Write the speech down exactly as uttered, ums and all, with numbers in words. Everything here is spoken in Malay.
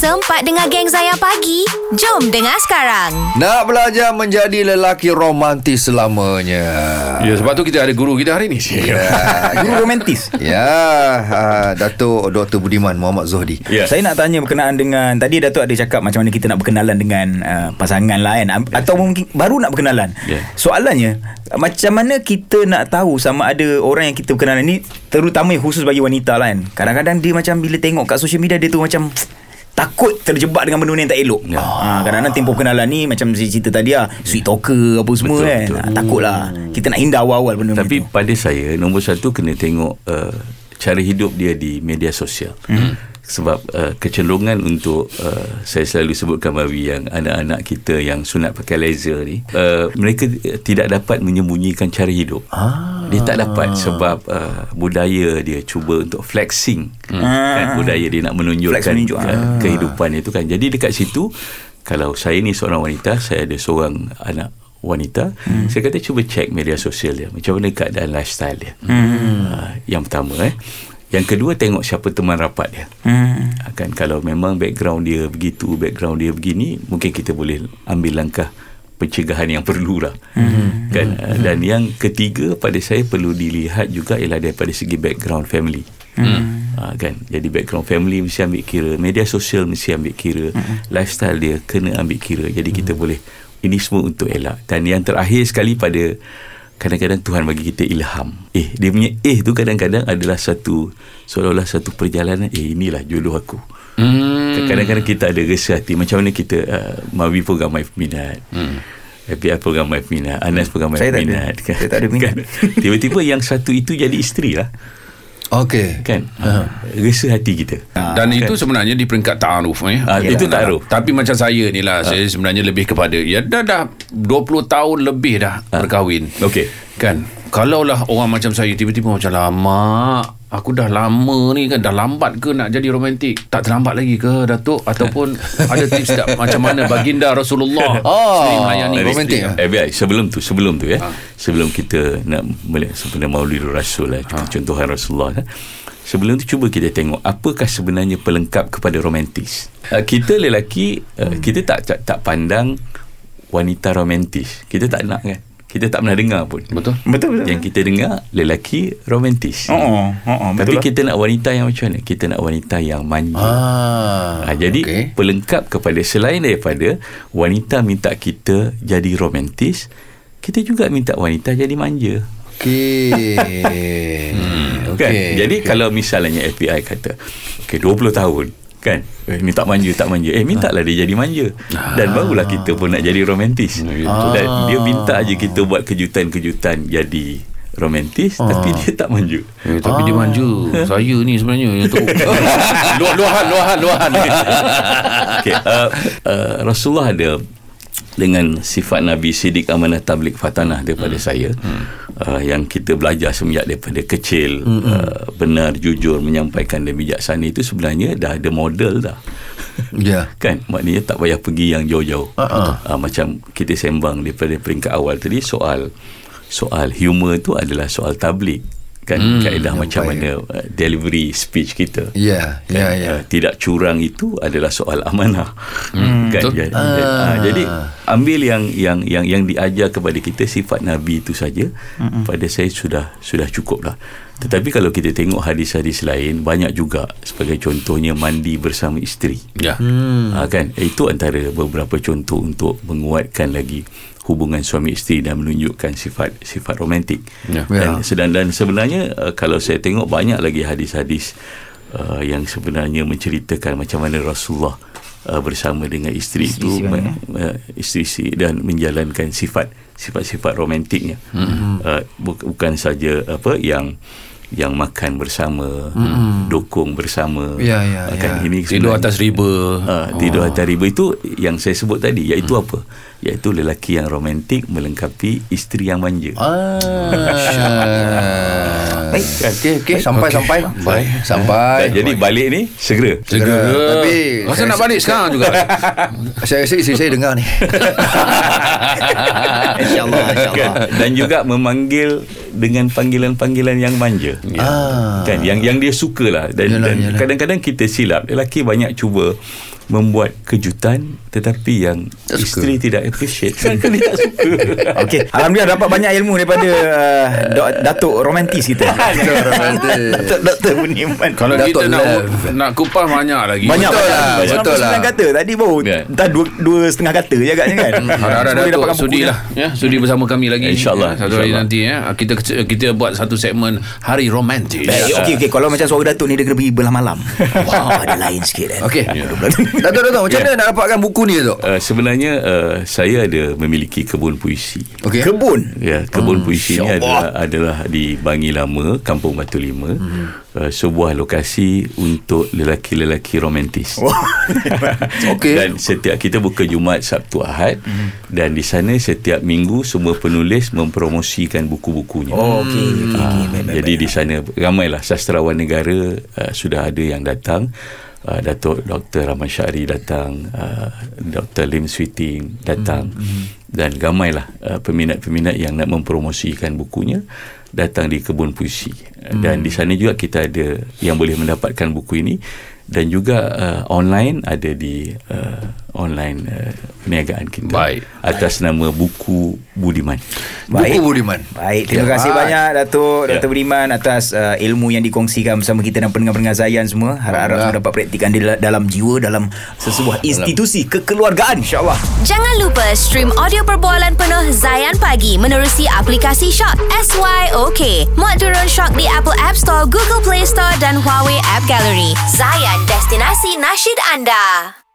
sempat dengar Geng Zayan Pagi? Jom dengar sekarang. Nak belajar menjadi lelaki romantis selamanya. Ya, sebab tu kita ada guru kita hari ni. Ya, guru romantis. Ya, uh, Dato' Doktor Budiman Muhammad Zohdi. Yes. Saya nak tanya berkenaan dengan tadi Dato' ada cakap macam mana kita nak berkenalan dengan uh, pasangan lain atau mungkin baru nak berkenalan. Yeah. Soalannya macam mana kita nak tahu sama ada orang yang kita berkenalan ni, terutama khusus bagi wanita lah kan. Kadang-kadang dia macam bila tengok kat social media dia tu macam takut terjebak dengan benda yang tak elok. Ya. Ha, kadang-kadang tempoh kenalan ni macam cerita tadi lah, sweet talker apa semua, betul, kan. Betul. Ha, takutlah. Kita nak hindar awal-awal benda. Tapi itu, pada saya nombor satu kena tengok uh, cara hidup dia di media sosial. Hmm. Sebab uh, kecenderungan untuk uh, saya selalu sebutkan bahawa yang anak-anak kita yang sunat pakai laser ni, uh, mereka tidak dapat menyembunyikan cara hidup. Ah. Dia tak dapat sebab uh, budaya dia cuba untuk flexing. Hmm. Kan, budaya dia nak menunjukkan ah. kehidupan itu kan. Jadi dekat situ, kalau saya ni seorang wanita, saya ada seorang anak wanita, hmm. saya kata cuba cek media sosial dia, macam mana keadaan lifestyle dia. Hmm. Uh, yang pertama eh. Yang kedua, tengok siapa teman rapat dia. Hmm. Kan, kalau memang background dia begitu, background dia begini, mungkin kita boleh ambil langkah pencegahan yang perlulah. Hmm. Kan, hmm. dan yang ketiga pada saya perlu dilihat juga ialah daripada segi background family. Hmm. Ha, kan, jadi background family mesti ambil kira, media sosial mesti ambil kira, hmm. lifestyle dia kena ambil kira. Jadi hmm. kita boleh ini semua untuk elak. Dan yang terakhir sekali, pada kadang-kadang Tuhan bagi kita ilham. Eh, dia punya eh tu kadang-kadang adalah satu, seolah-olah satu perjalanan. Eh, inilah jodoh aku. Hmm. Kadang-kadang kita ada rasa hati. Macam mana kita, uh, Mawi pun ramai peminat. Hmm. F B I pun ramai peminat. Anas pun ramai peminat. Saya tak ada minat. Tiba-tiba yang satu itu jadi isteri lah. Okey. Kan? Uh-huh. Rasa hati kita. Dan kan, itu sebenarnya di peringkat ta'aruf. Eh? Uh, itu ta'aruf. Tapi macam saya ni lah. Uh. Saya sebenarnya lebih kepada, ya dah dah dua puluh tahun lebih dah uh. berkahwin. Okey. Kan? Kalaulah orang macam saya tiba-tiba macam lama, aku dah lama ni kan, dah lambat ke nak jadi romantik? Tak terlambat lagi ke, Datuk? Ataupun ada tips tak macam mana baginda Rasulullah oh, melayani romantik? Eh, eh, sebelum tu, sebelum tu ya. Ha. Sebelum kita nak melihat sebenarnya Maulidur Rasul lah, ha. contohan Rasulullah. Sebelum tu cuba kita tengok apakah sebenarnya pelengkap kepada romantis. Uh, kita lelaki, uh, hmm. kita tak, tak tak pandang wanita romantis. Kita tak nak kan. Kita tak pernah dengar pun. Betul. Betul, betul. Yang kita dengar lelaki romantis. Oh, oh, oh, betul. Tapi lah, kita nak wanita yang macam mana? Kita nak wanita yang manja. Ah, ha, jadi okay, pelengkap kepada, selain daripada wanita minta kita jadi romantis, kita juga minta wanita jadi manja. Okey. hmm, okay, kan? Jadi okay, kalau misalnya F B I kata, okey dua puluh tahun kan, eh, minta manja, tak manja, eh mintalah dia jadi manja, dan barulah kita pun nak jadi romantis. Dan dia minta aje kita buat kejutan-kejutan jadi romantis, ah. tapi dia tak manja. Eh, tapi ah. dia manja. Saya ni sebenarnya yang teruk. Luahan, luahan, luahan. Okay. Uh, uh, Rasulullah ada dengan sifat Nabi Siddiq, amanah, tabligh, fatanah daripada hmm. saya, hmm. Uh, yang kita belajar semenjak daripada kecil, hmm. uh, benar, jujur, menyampaikan dan bijaksana, itu sebenarnya dah ada model dah. Yeah. Kan, maknanya tak payah pergi yang jauh-jauh. Uh-uh. Uh, macam kita sembang daripada peringkat awal tadi, soal soal humor tu adalah soal tabligh kan, hmm. kaedah macam mana uh, delivery speech kita. Yeah. Kan? Yeah, yeah. Uh, tidak curang itu adalah soal amanah. Hmm. Kan? So, jadi, uh. jadi ambil yang yang yang yang diajar kepada kita sifat Nabi itu saja, uh-uh. pada saya sudah sudah cukup lah. Tetapi kalau kita tengok hadis-hadis lain, banyak juga, sebagai contohnya mandi bersama isteri. Ya. Hmm. Ha, kan? Itu antara beberapa contoh untuk menguatkan lagi hubungan suami isteri dan menunjukkan sifat sifat romantik. Ya. Dan, ya. dan sebenarnya kalau saya tengok banyak lagi hadis-hadis uh, yang sebenarnya menceritakan macam mana Rasulullah uh, bersama dengan isteri itu, uh, isteri dan menjalankan sifat sifat-sifat romantiknya. Mm-hmm. Uh, bukan saja apa yang yang makan bersama, mm-hmm. dokong bersama, yeah, yeah, kan, yeah. ini tidur atas riba, uh, tidur oh. atas riba, itu yang saya sebut tadi, iaitu mm. apa, iaitu lelaki yang romantik melengkapi isteri yang manja. Ah. Baik. Sampai-sampai okay. Sampai. Sampai. Jadi balik ni segera. Segera. segera. Tapi masa nak balik sekarang juga. Saya rasa isteri saya dengar ni. InsyaAllah. Insya Dan juga memanggil dengan panggilan-panggilan yang manja. Ya. Ah. Kan yang yang dia sukalah dan, yalah, dan yalah. Kadang-kadang kita silap. Lelaki banyak cuba membuat kejutan tetapi yang isteri tidak appreciate kan dia tak suka. Okey, alhamdulillah dapat banyak ilmu daripada uh, do- Datuk romantis kita. Datuk romantis. Datuk Doktor Budiman. Kalau Datuk kita nak nak kupas banyak lagi. Banyak betul lah. Betul, betul lah. Kata tadi baru yeah. dah dua, dua setengah kata je agaknya kan. Harap-harap Datuk sudi lah ya, sudi bersama kami lagi. Insya-Allah. Satu hari nanti ya. Kita kita buat satu segmen hari romantis. Okey okey, kalau macam suara Datuk ni dia kena pergi belah malam. Wah, ada lain sikit kan. Okey. Dato' Dato' macam yeah. mana nak dapatkan buku ni Dato'? Uh, sebenarnya uh, saya ada memiliki kebun puisi. Okay. Kebun? Ya, kebun hmm, puisi ni adalah, adalah di Bangi Lama, Kampung Batu Lima. Hmm. Uh, sebuah lokasi untuk lelaki-lelaki romantis. Oh. Okay. Dan setiap kita buka Jumaat, Sabtu, Ahad. Hmm. Dan di sana setiap minggu semua penulis mempromosikan buku-bukunya. Oh, okay. Hmm. Okay, okay. Baik, baik, jadi baik. Di sana ramailah sastrawan negara uh, sudah ada yang datang. Uh, Dato' Doktor Rahman Syahri datang, uh, Doktor Lim Swee Ting datang, mm-hmm. dan ramailah uh, peminat-peminat yang nak mempromosikan bukunya datang di Kebun Puisi. Mm. Dan di sana juga kita ada yang boleh mendapatkan buku ini dan juga uh, online ada di uh, online uh, perniagaan kita. Baik. Atas nama Buku Budiman. Baik. Buku Budiman. Baik. Terima ya. kasih banyak Dato' Doktor Ya. Budiman atas uh, ilmu yang dikongsikan bersama kita dan pendengar-pendengar Zayan semua. Harap-harap ya. semua dapat praktikan di dalam jiwa dalam sesebuah oh, institusi dalam. kekeluargaan insya-Allah. Jangan lupa stream audio perbualan penuh Zayan Pagi menerusi aplikasi Syok S Y O K. Muat turun Syok di Apple App Store, Google Play Store dan Huawei App Gallery. Zayan, destinasi nasyid anda.